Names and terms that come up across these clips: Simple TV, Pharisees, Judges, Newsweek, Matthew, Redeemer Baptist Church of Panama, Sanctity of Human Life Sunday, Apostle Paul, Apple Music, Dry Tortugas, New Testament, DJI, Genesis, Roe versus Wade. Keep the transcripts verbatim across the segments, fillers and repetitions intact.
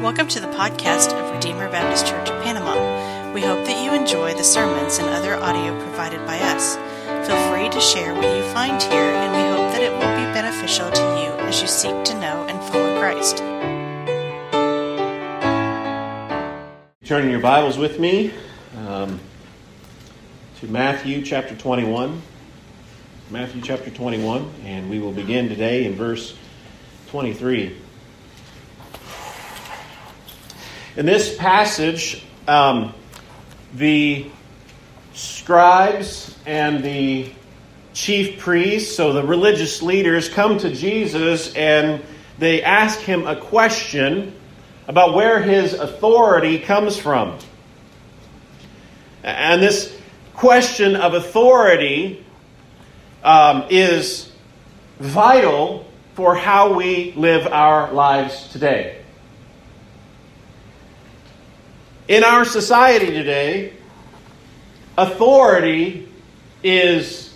Welcome to the podcast of Redeemer Baptist Church of Panama. We hope that you enjoy the sermons and other audio provided by us. Feel free to share what you find here, and we hope that it will be beneficial to you as you seek to know and follow Christ. Turn in your Bibles with me um, to Matthew chapter twenty-one. Matthew chapter twenty-one, and we will begin today in verse twenty-three. In this passage, um, the scribes and the chief priests, so the religious leaders, come to Jesus and they ask him a question about where his authority comes from. And this question of authority um, is vital for how we live our lives today. In our society today, authority is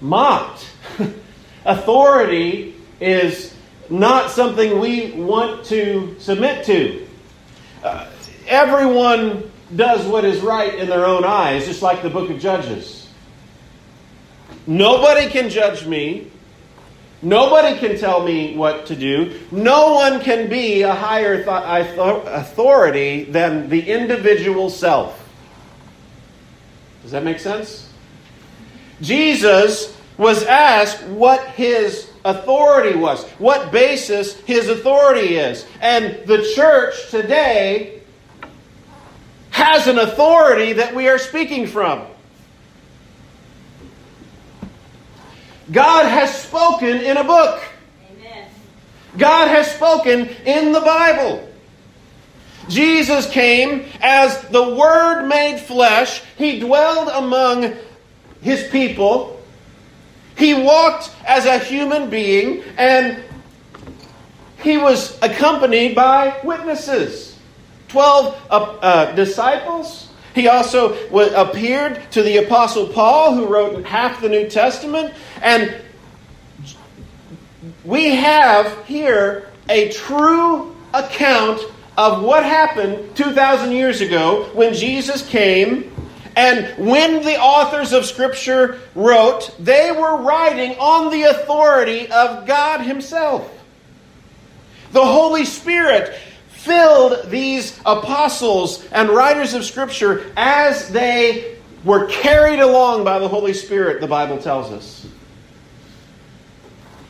mocked. Authority is not something we want to submit to. Uh, everyone does what is right in their own eyes, just like the book of Judges. Nobody can judge me. Nobody can tell me what to do. No one can be a higher th- authority than the individual self. Does that make sense? Jesus was asked what his authority was, what basis his authority is. And the church today has an authority that we are speaking from. God has spoken in a book. Amen. God has spoken in the Bible. Jesus came as the Word made flesh. He dwelled among His people. He walked as a human being, and He was accompanied by witnesses. Twelve uh, uh, disciples. He also appeared to the Apostle Paul, who wrote half the New Testament. And we have here a true account of what happened two thousand years ago when Jesus came. And when the authors of Scripture wrote, they were writing on the authority of God Himself. The Holy Spirit filled these apostles and writers of Scripture as they were carried along by the Holy Spirit, the Bible tells us.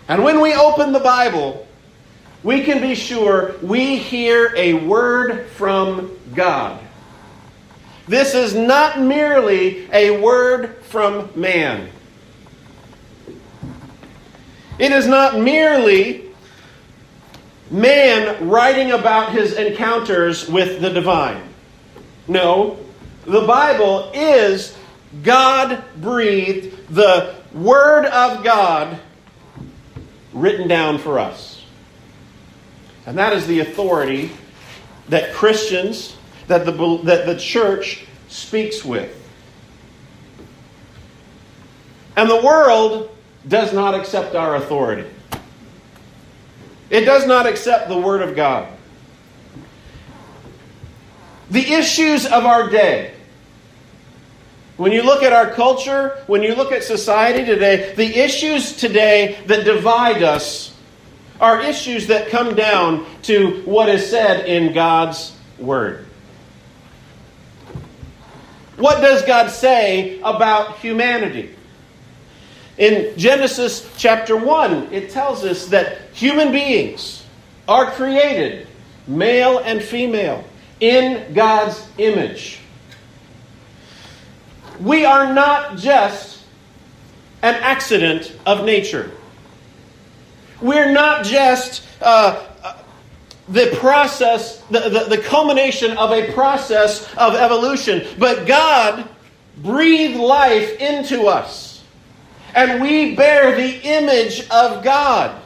And when we open the Bible, we can be sure we hear a word from God. This is not merely a word from man. It is not merely man writing about his encounters with the divine. No, the Bible is God-breathed, the Word of God written down for us. And that is the authority that Christians, that the, that the church speaks with. And the world does not accept our authority. It does not accept the Word of God. The issues of our day. When you look at our culture, when you look at society today, the issues today that divide us are issues that come down to what is said in God's Word. What does God say about humanity? In Genesis chapter one, it tells us that human beings are created, male and female, in God's image. We are not just an accident of nature. We're not just uh, the process, the, the, the culmination of a process of evolution, but God breathed life into us. And we bear the image of God.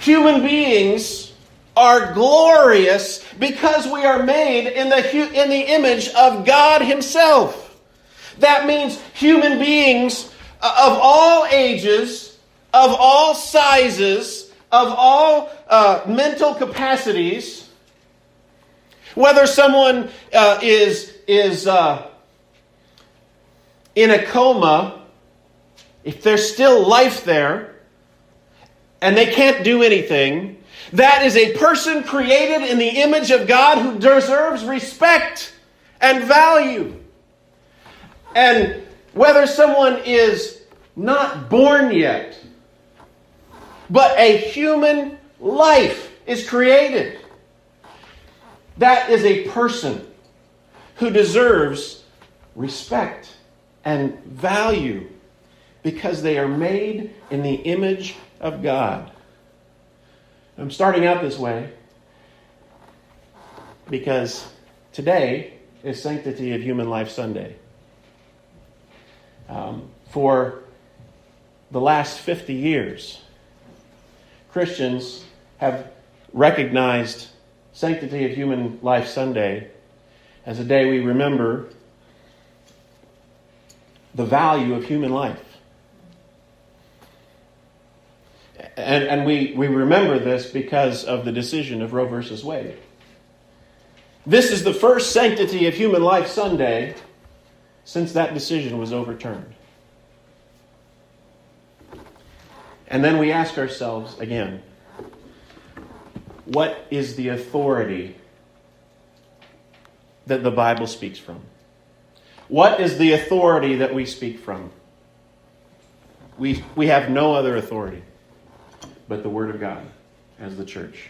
Human beings are glorious because we are made in the, in the image of God Himself. That means human beings of all ages, of all sizes, of all uh, mental capacities, whether someone uh, is is uh, in a coma, if there's still life there, and they can't do anything, that is a person created in the image of God who deserves respect and value. And whether someone is not born yet, but a human life is created, that is a person who deserves respect and value because they are made in the image of God. I'm starting out this way because today is Sanctity of Human Life Sunday. Um, for the last fifty years, Christians have recognized Sanctity of Human Life Sunday as a day we remember the value of human life. And, and we, we remember this because of the decision of Roe versus Wade. This is the first Sanctity of Human Life Sunday since that decision was overturned. And then we ask ourselves again, what is the authority that the Bible speaks from? What is the authority that we speak from? We, we have no other authority but the Word of God as the church.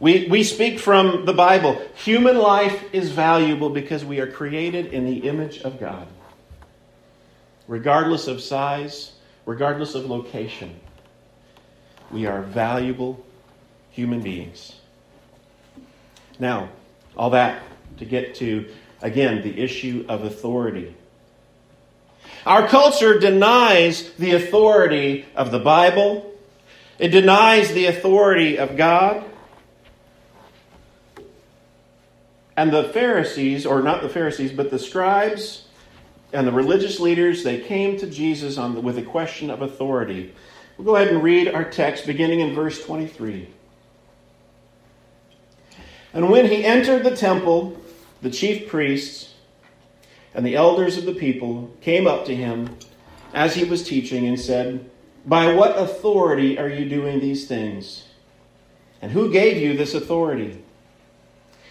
We, we speak from the Bible. Human life is valuable because we are created in the image of God, regardless of size, regardless of location. We are valuable human beings. Now, all that to get to, again, the issue of authority. Our culture denies the authority of the Bible. It denies the authority of God. And the Pharisees, or not the Pharisees, but the scribes and the religious leaders, they came to Jesus on the, with a question of authority. We'll go ahead and read our text beginning in verse twenty-three. And when he entered the temple, the chief priests and the elders of the people came up to him as he was teaching and said, "By what authority are you doing these things? And who gave you this authority?"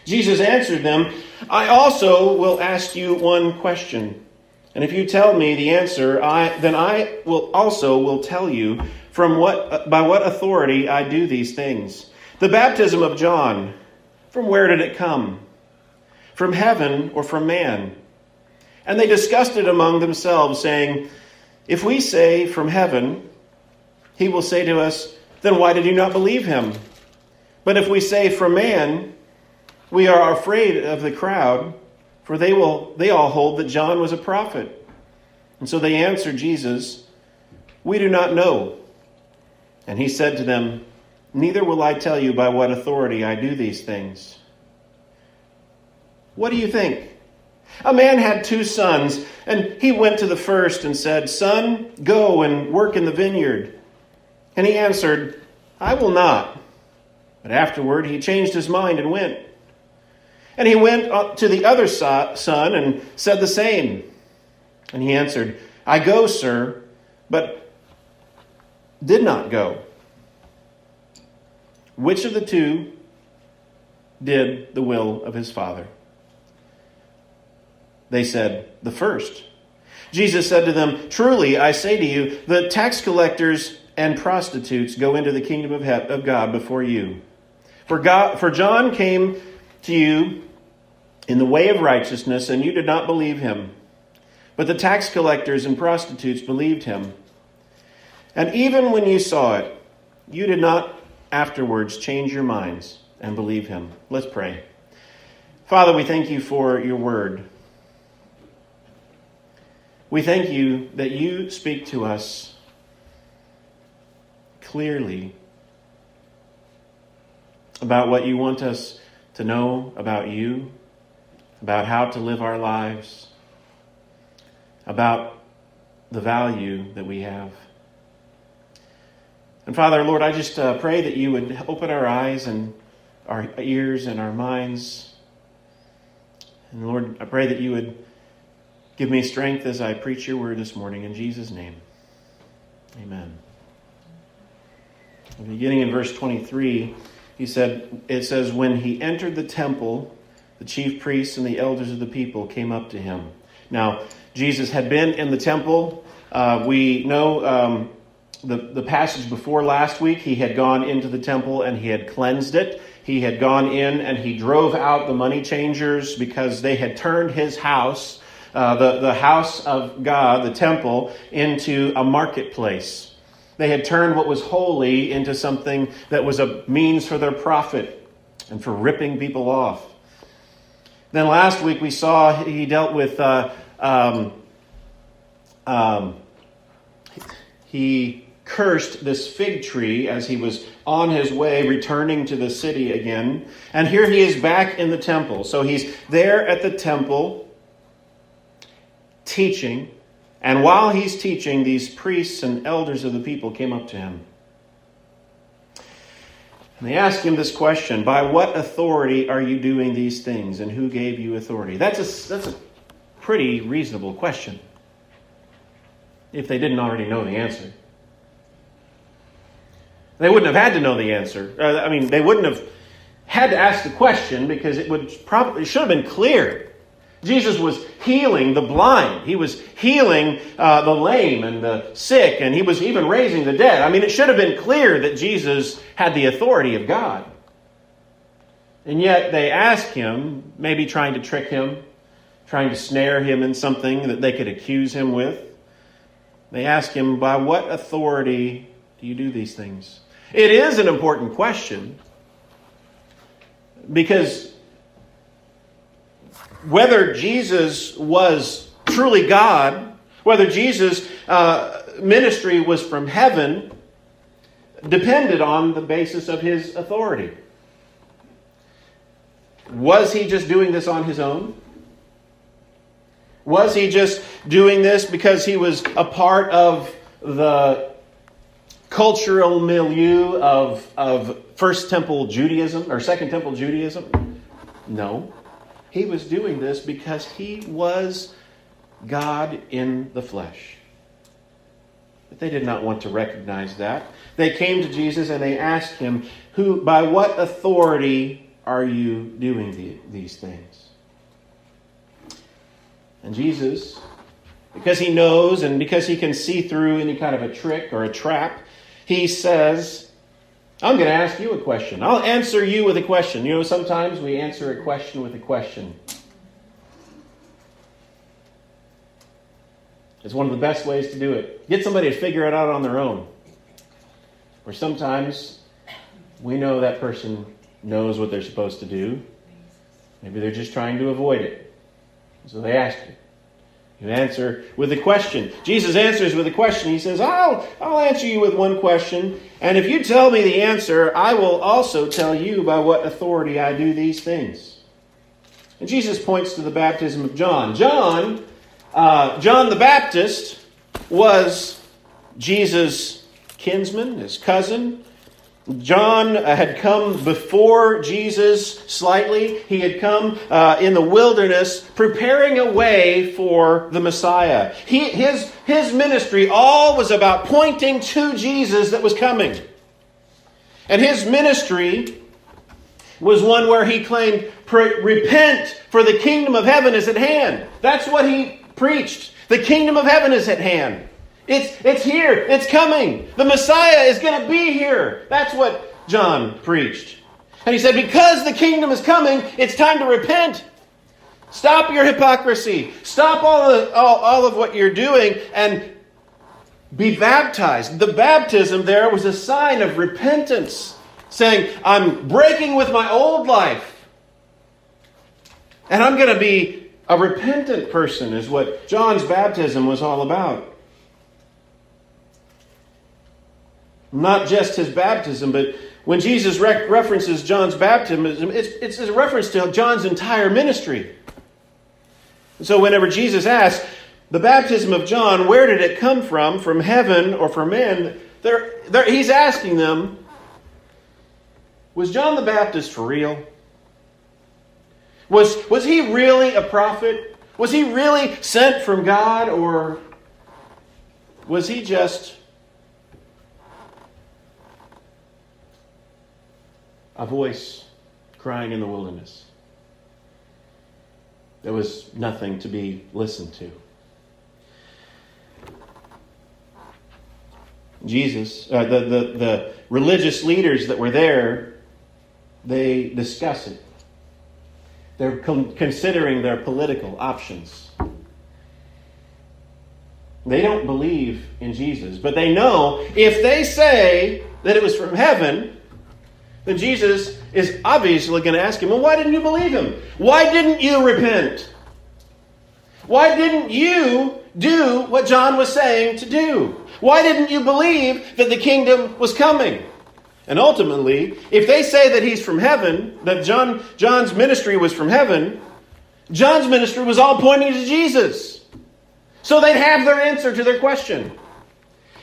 Jesus answered them, "I also will ask you one question. And if you tell me the answer, I then I will also will tell you from what by what authority I do these things. The baptism of John, from where did it come? From heaven or from man?" And they discussed it among themselves, saying, "If we say from heaven, he will say to us, then why did you not believe him? But if we say from man, we are afraid of the crowd, for they will they all hold that John was a prophet." And so they answered Jesus, "We do not know." And he said to them, "Neither will I tell you by what authority I do these things. What do you think? A man had two sons, and he went to the first and said, 'Son, go and work in the vineyard.' And he answered, 'I will not.' But afterward he changed his mind and went. And he went up to the other son and said the same. And he answered, 'I go, sir,' but did not go. Which of the two did the will of his father?" They said, "The first." Jesus said to them, "Truly, I say to you, the tax collectors and prostitutes go into the kingdom of, he- of God before you. For, God, for John came to you in the way of righteousness, and you did not believe him. But the tax collectors and prostitutes believed him. And even when you saw it, you did not afterwards change your minds and believe him." Let's pray. Father, we thank you for your word. We thank you that you speak to us clearly about what you want us to know about you, about how to live our lives, about the value that we have. And Father, Lord, I just uh, pray that you would open our eyes and our ears and our minds. And Lord, I pray that you would give me strength as I preach your word this morning. In Jesus' name, amen. Beginning in verse twenty-three, he said, it says, when he entered the temple, the chief priests and the elders of the people came up to him. Now, Jesus had been in the temple. Uh, we know um, the, the passage before last week, he had gone into the temple and he had cleansed it. He had gone in and he drove out the money changers because they had turned his house, uh, the, the house of God, the temple, into a marketplace. They had turned what was holy into something that was a means for their profit and for ripping people off. Then last week we saw he dealt with, uh, um, um, he cursed this fig tree as he was on his way returning to the city again. And here he is back in the temple. So he's there at the temple teaching. And while he's teaching, these priests and elders of the people came up to him. And they ask him this question, by what authority are you doing these things, and who gave you authority? That's a, that's a pretty reasonable question, if they didn't already know the answer. They wouldn't have had to know the answer. Uh, I mean, they wouldn't have had to ask the question, because it would probably it should have been clear. Jesus was healing the blind. He was healing uh, the lame and the sick, and he was even raising the dead. I mean, it should have been clear that Jesus had the authority of God. And yet they ask him, maybe trying to trick him, trying to snare him in something that they could accuse him with. They ask him, by what authority do you do these things? It is an important question, because whether Jesus was truly God, whether Jesus' uh, ministry was from heaven, depended on the basis of his authority. Was he just doing this on his own? Was he just doing this because he was a part of the cultural milieu of, of First Temple Judaism or Second Temple Judaism? No. He was doing this because he was God in the flesh. But they did not want to recognize that. They came to Jesus and they asked him, "Who? By what authority are you doing the, these things?" And Jesus, because he knows and because he can see through any kind of a trick or a trap, he says, I'm going to ask you a question. I'll answer you with a question. You know, sometimes we answer a question with a question. It's one of the best ways to do it. Get somebody to figure it out on their own. Or sometimes we know that person knows what they're supposed to do. Maybe they're just trying to avoid it. So they ask you. You answer with a question. Jesus answers with a question. He says, I'll, I'll answer you with one question. And if you tell me the answer, I will also tell you by what authority I do these things. And Jesus points to the baptism of John. John, uh, John the Baptist was Jesus' kinsman, his cousin. John had come before Jesus slightly. He had come uh, in the wilderness preparing a way for the Messiah. He, his, his ministry all was about pointing to Jesus that was coming. And his ministry was one where he claimed, repent, for the kingdom of heaven is at hand. That's what he preached. The kingdom of heaven is at hand. It's, it's here. It's coming. The Messiah is going to be here. That's what John preached. And he said, because the kingdom is coming, it's time to repent. Stop your hypocrisy. Stop all of, all, all of what you're doing and be baptized. The baptism there was a sign of repentance, saying, I'm breaking with my old life. And I'm going to be a repentant person, is what John's baptism was all about. Not just his baptism, but when Jesus re- references John's baptism, it's, it's a reference to John's entire ministry. And so whenever Jesus asks, the baptism of John, where did it come from, from heaven or from men? They're, they're, he's asking them, was John the Baptist for real? Was, was he really a prophet? Was he really sent from God? Or was he just a voice crying in the wilderness? There was nothing to be listened to. Jesus, uh, the, the, the religious leaders that were there, they discuss it. They're con- considering their political options. They don't believe in Jesus, but they know if they say that it was from heaven, then Jesus is obviously going to ask him, well, why didn't you believe him? Why didn't you repent? Why didn't you do what John was saying to do? Why didn't you believe that the kingdom was coming? And ultimately, if they say that he's from heaven, that John John's ministry was from heaven, John's ministry was all pointing to Jesus. So they'd have their answer to their question.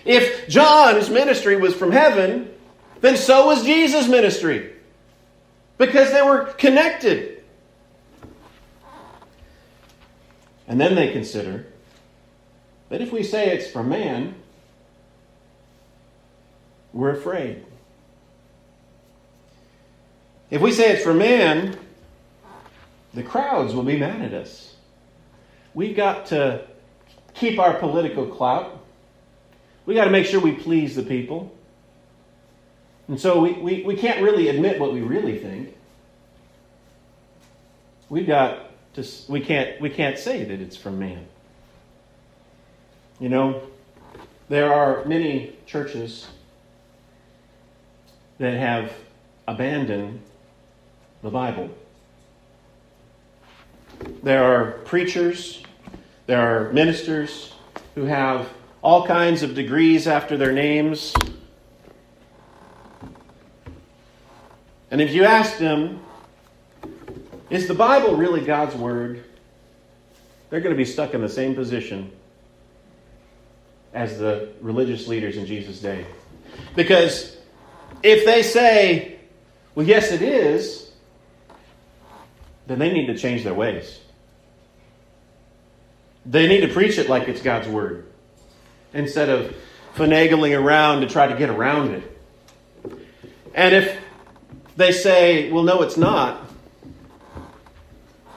If John's ministry was from heaven, then so was Jesus' ministry, because they were connected. And then they consider that if we say it's from man, we're afraid. If we say it's from man, the crowds will be mad at us. We've got to keep our political clout. We've got to make sure we please the people. And so we, we, we can't really admit what we really think. We've got to, we can't we can't say that it's from man. You know, there are many churches that have abandoned the Bible. There are preachers, there are ministers who have all kinds of degrees after their names. And if you ask them, is the Bible really God's Word? They're going to be stuck in the same position as the religious leaders in Jesus' day. Because if they say, well, yes, it is, then they need to change their ways. They need to preach it like it's God's Word, instead of finagling around to try to get around it. And if they say, well, no, it's not,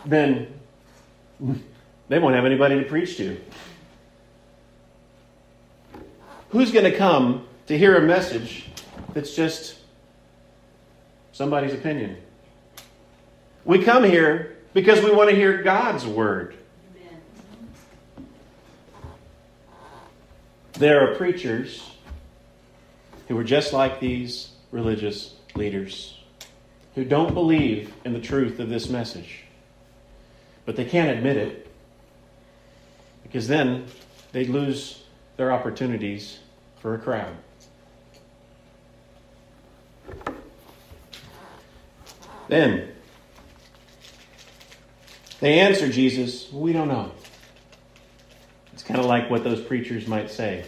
then they won't have anybody to preach to. Who's going to come to hear a message that's just somebody's opinion? We come here because we want to hear God's Word. Amen. There are preachers who are just like these religious leaders, who don't believe in the truth of this message. But they can't admit it, because then they lose their opportunities for a crowd. Then they answer Jesus, well, we don't know. It's kind of like what those preachers might say.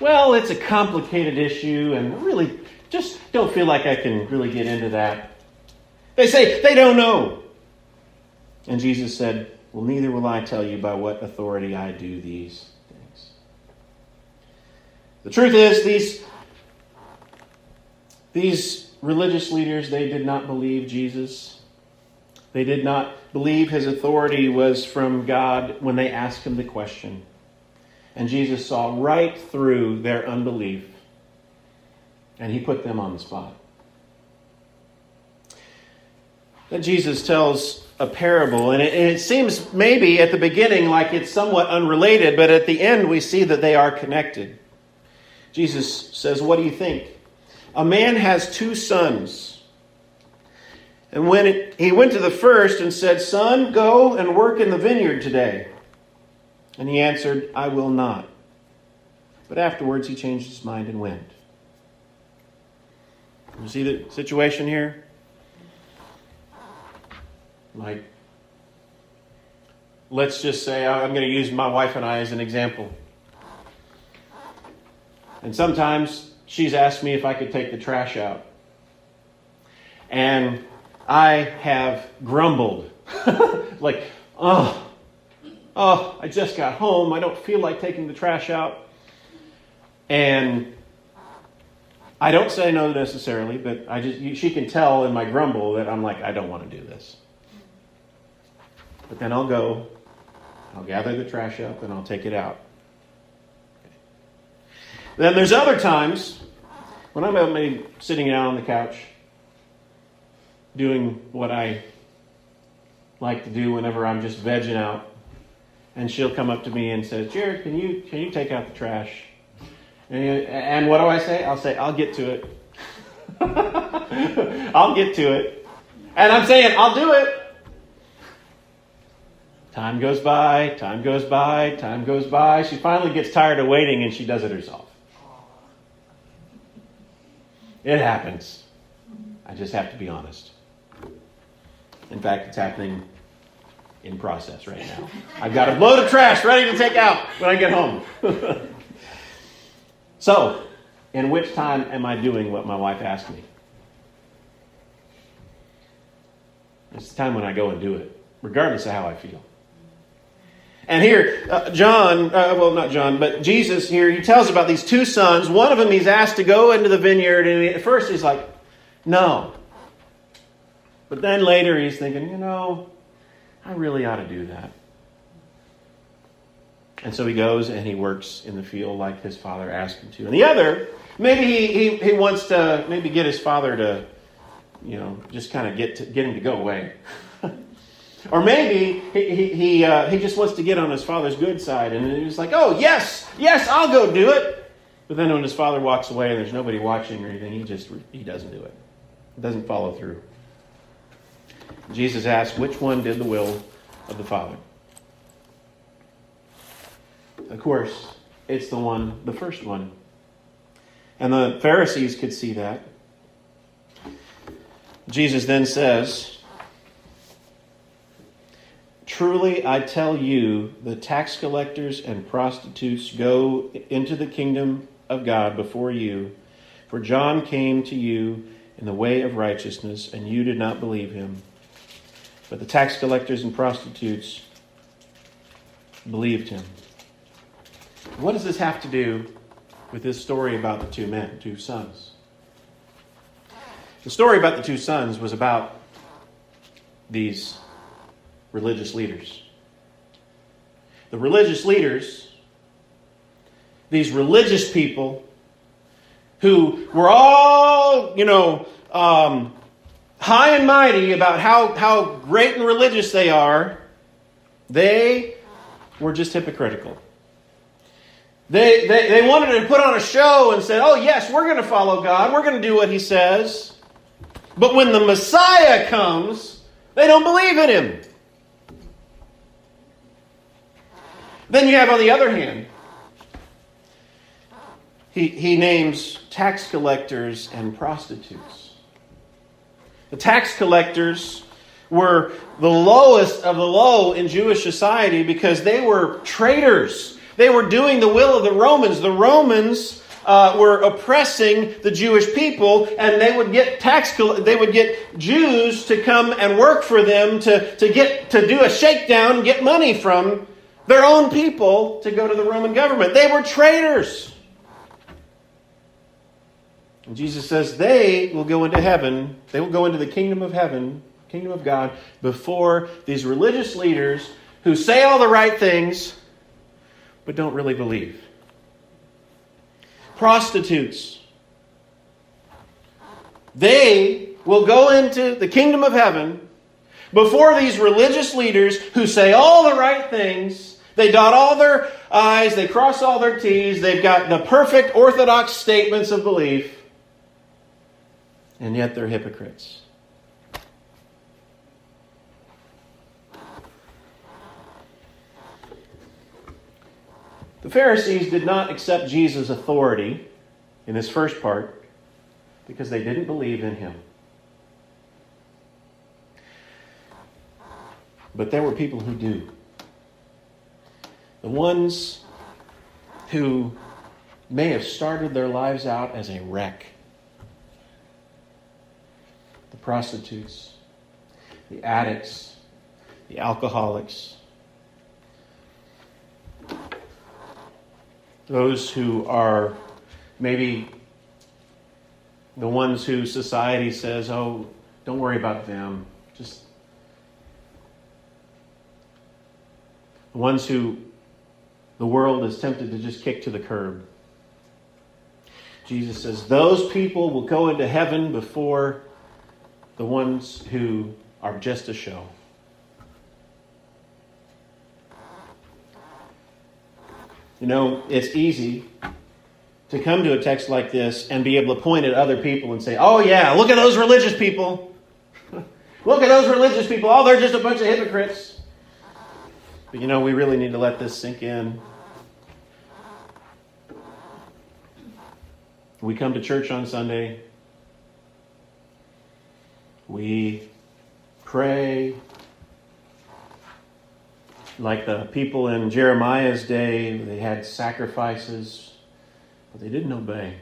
Well, it's a complicated issue, and really just don't feel like I can really get into that. They say they don't know. And Jesus said, well, neither will I tell you by what authority I do these things. The truth is, these, these religious leaders, they did not believe Jesus. They did not believe his authority was from God when they asked him the question. And Jesus saw right through their unbelief, and he put them on the spot. Then Jesus tells a parable, and it, and it seems maybe at the beginning like it's somewhat unrelated, but at the end we see that they are connected. Jesus says, what do you think? A man has two sons. And when it, he went to the first and said, son, go and work in the vineyard today. And he answered, I will not. But afterwards he changed his mind and went. You see the situation here? Like, let's just say, I'm going to use my wife and I as an example. And sometimes she's asked me if I could take the trash out. And I have grumbled. Like, oh, oh, I just got home. I don't feel like taking the trash out. And I don't say no necessarily, but I just you, she can tell in my grumble that I'm like, I don't want to do this. But then I'll go, I'll gather the trash up, and I'll take it out. Okay. Then there's other times when I'm maybe sitting down on the couch doing what I like to do whenever I'm just vegging out, and she'll come up to me and says, Jared, can you can you take out the trash? And, and what do I say? I'll say, I'll get to it. I'll get to it. And I'm saying, I'll do it. Time goes by, time goes by, time goes by. She finally gets tired of waiting and she does it herself. It happens. I just have to be honest. In fact, it's happening in process right now. I've got a load of trash ready to take out when I get home. So, in which time am I doing what my wife asked me? It's the time when I go and do it, regardless of how I feel. And here, uh, John, uh, well, not John, but Jesus here, he tells about these two sons. One of them he's asked to go into the vineyard, and he, at first he's like, no. But then later he's thinking, you know, I really ought to do that. And so he goes and he works in the field like his father asked him to. And the other, maybe he he, he wants to maybe get his father to, you know, just kind of get to, get him to go away. Or maybe he he he, uh, he just wants to get on his father's good side. And he's like, oh, yes, yes, I'll go do it. But then when his father walks away and there's nobody watching or anything, he just he doesn't do it. He doesn't follow through. Jesus asks, which one did the will of the Father? Of course, it's the one, the first one. And the Pharisees could see that. Jesus then says, truly I tell you, the tax collectors and prostitutes go into the kingdom of God before you. For John came to you in the way of righteousness, and you did not believe him. But the tax collectors and prostitutes believed him. What does this have to do with this story about the two men, two sons? The story about the two sons was about these religious leaders. The religious leaders, these religious people who were all, you know, um, high and mighty about how, how great and religious they are, they were just hypocritical. They, they they wanted to put on a show and said, oh, yes, we're going to follow God. We're going to do what he says. But when the Messiah comes, they don't believe in him. Then you have, on the other hand, he, he names tax collectors and prostitutes. The tax collectors were the lowest of the low in Jewish society because they were traitors. They were doing the will of the Romans. The Romans uh, were oppressing the Jewish people, and they would get tax. They would get Jews to come and work for them to, to get to do a shakedown and get money from their own people to go to the Roman government. They were traitors. And Jesus says they will go into heaven. They will go into the kingdom of heaven, kingdom of God, before these religious leaders who say all the right things, but don't really believe. Prostitutes. They will go into the kingdom of heaven before these religious leaders who say all the right things. They dot all their I's. They cross all their T's. They've got the perfect orthodox statements of belief. And yet they're hypocrites. The Pharisees did not accept Jesus' authority in this first part because they didn't believe in him. But there were people who do. The ones who may have started their lives out as a wreck. The prostitutes, the addicts, the alcoholics, those who are maybe the ones who society says, oh, don't worry about them. Just the ones who the world is tempted to just kick to the curb. Jesus says those people will go into heaven before the ones who are just a show. You know, it's easy to come to a text like this and be able to point at other people and say, oh yeah, look at those religious people. Look at those religious people. Oh, they're just a bunch of hypocrites. But you know, we really need to let this sink in. We come to church on Sunday. We pray. Like the people in Jeremiah's day, they had sacrifices, but they didn't obey.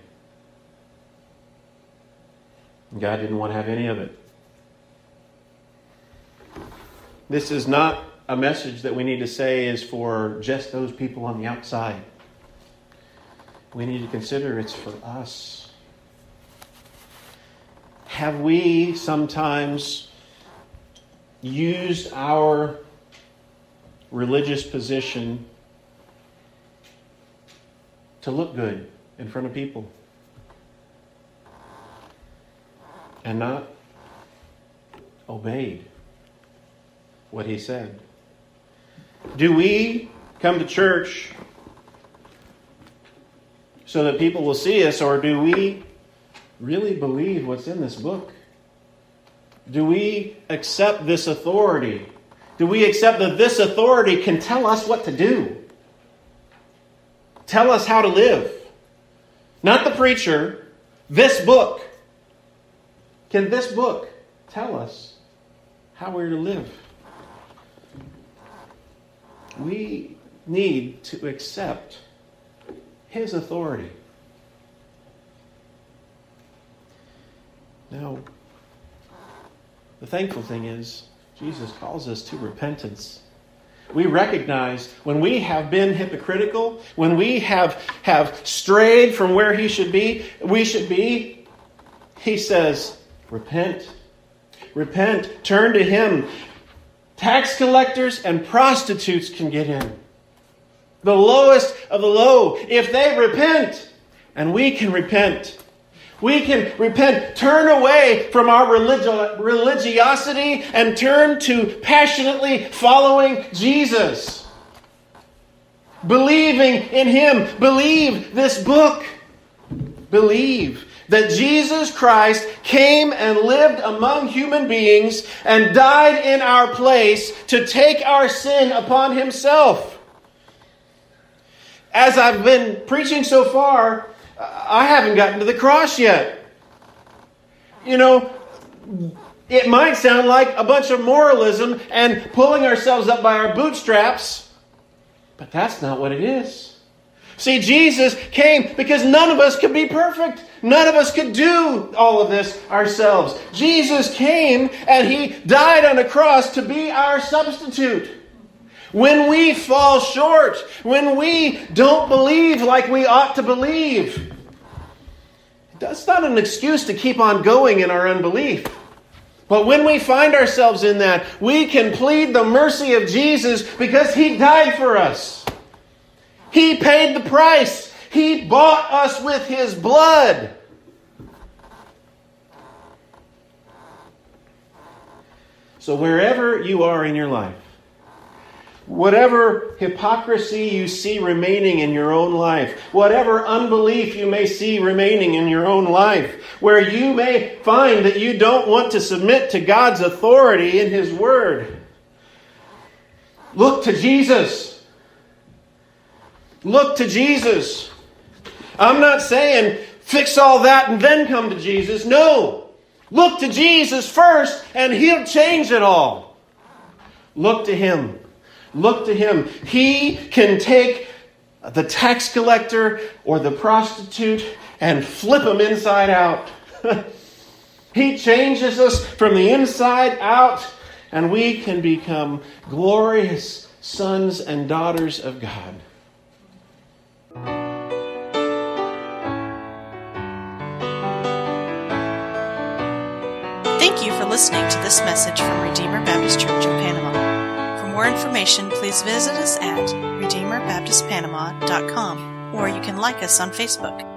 God didn't want to have any of it. This is not a message that we need to say is for just those people on the outside. We need to consider it's for us. Have we sometimes used our religious position to look good in front of people and not obeyed what he said? Do we come to church so that people will see us, or do we really believe what's in this book? Do we accept this authority? Do we accept that this authority can tell us what to do? Tell us how to live. Not the preacher. This book. Can this book tell us how we're to live? We need to accept his authority. Now, the thankful thing is, Jesus calls us to repentance. We recognize when we have been hypocritical, when we have, have strayed from where he should be, we should be, he says, repent. Repent. Turn to him. Tax collectors and prostitutes can get in. The lowest of the low. If they repent, and we can repent. We can repent, turn away from our religi- religiosity and turn to passionately following Jesus. Believing in him. Believe this book. Believe that Jesus Christ came and lived among human beings and died in our place to take our sin upon himself. As I've been preaching so far, I haven't gotten to the cross yet. You know, it might sound like a bunch of moralism and pulling ourselves up by our bootstraps, but that's not what it is. See, Jesus came because none of us could be perfect. None of us could do all of this ourselves. Jesus came and he died on a cross to be our substitute. When we fall short, when we don't believe like we ought to believe, that's not an excuse to keep on going in our unbelief. But when we find ourselves in that, we can plead the mercy of Jesus because he died for us. He paid the price. He bought us with his blood. So wherever you are in your life, whatever hypocrisy you see remaining in your own life, whatever unbelief you may see remaining in your own life, where you may find that you don't want to submit to God's authority in his word, look to Jesus. Look to Jesus. I'm not saying fix all that and then come to Jesus. No. Look to Jesus first and he'll change it all. Look to him. Look to him. He can take the tax collector or the prostitute and flip them inside out. He changes us from the inside out, and we can become glorious sons and daughters of God. Thank you for listening to this message from Redeemer Baptist Church of Panama. For more information, please visit us at redeemer baptist panama dot com, or you can like us on Facebook.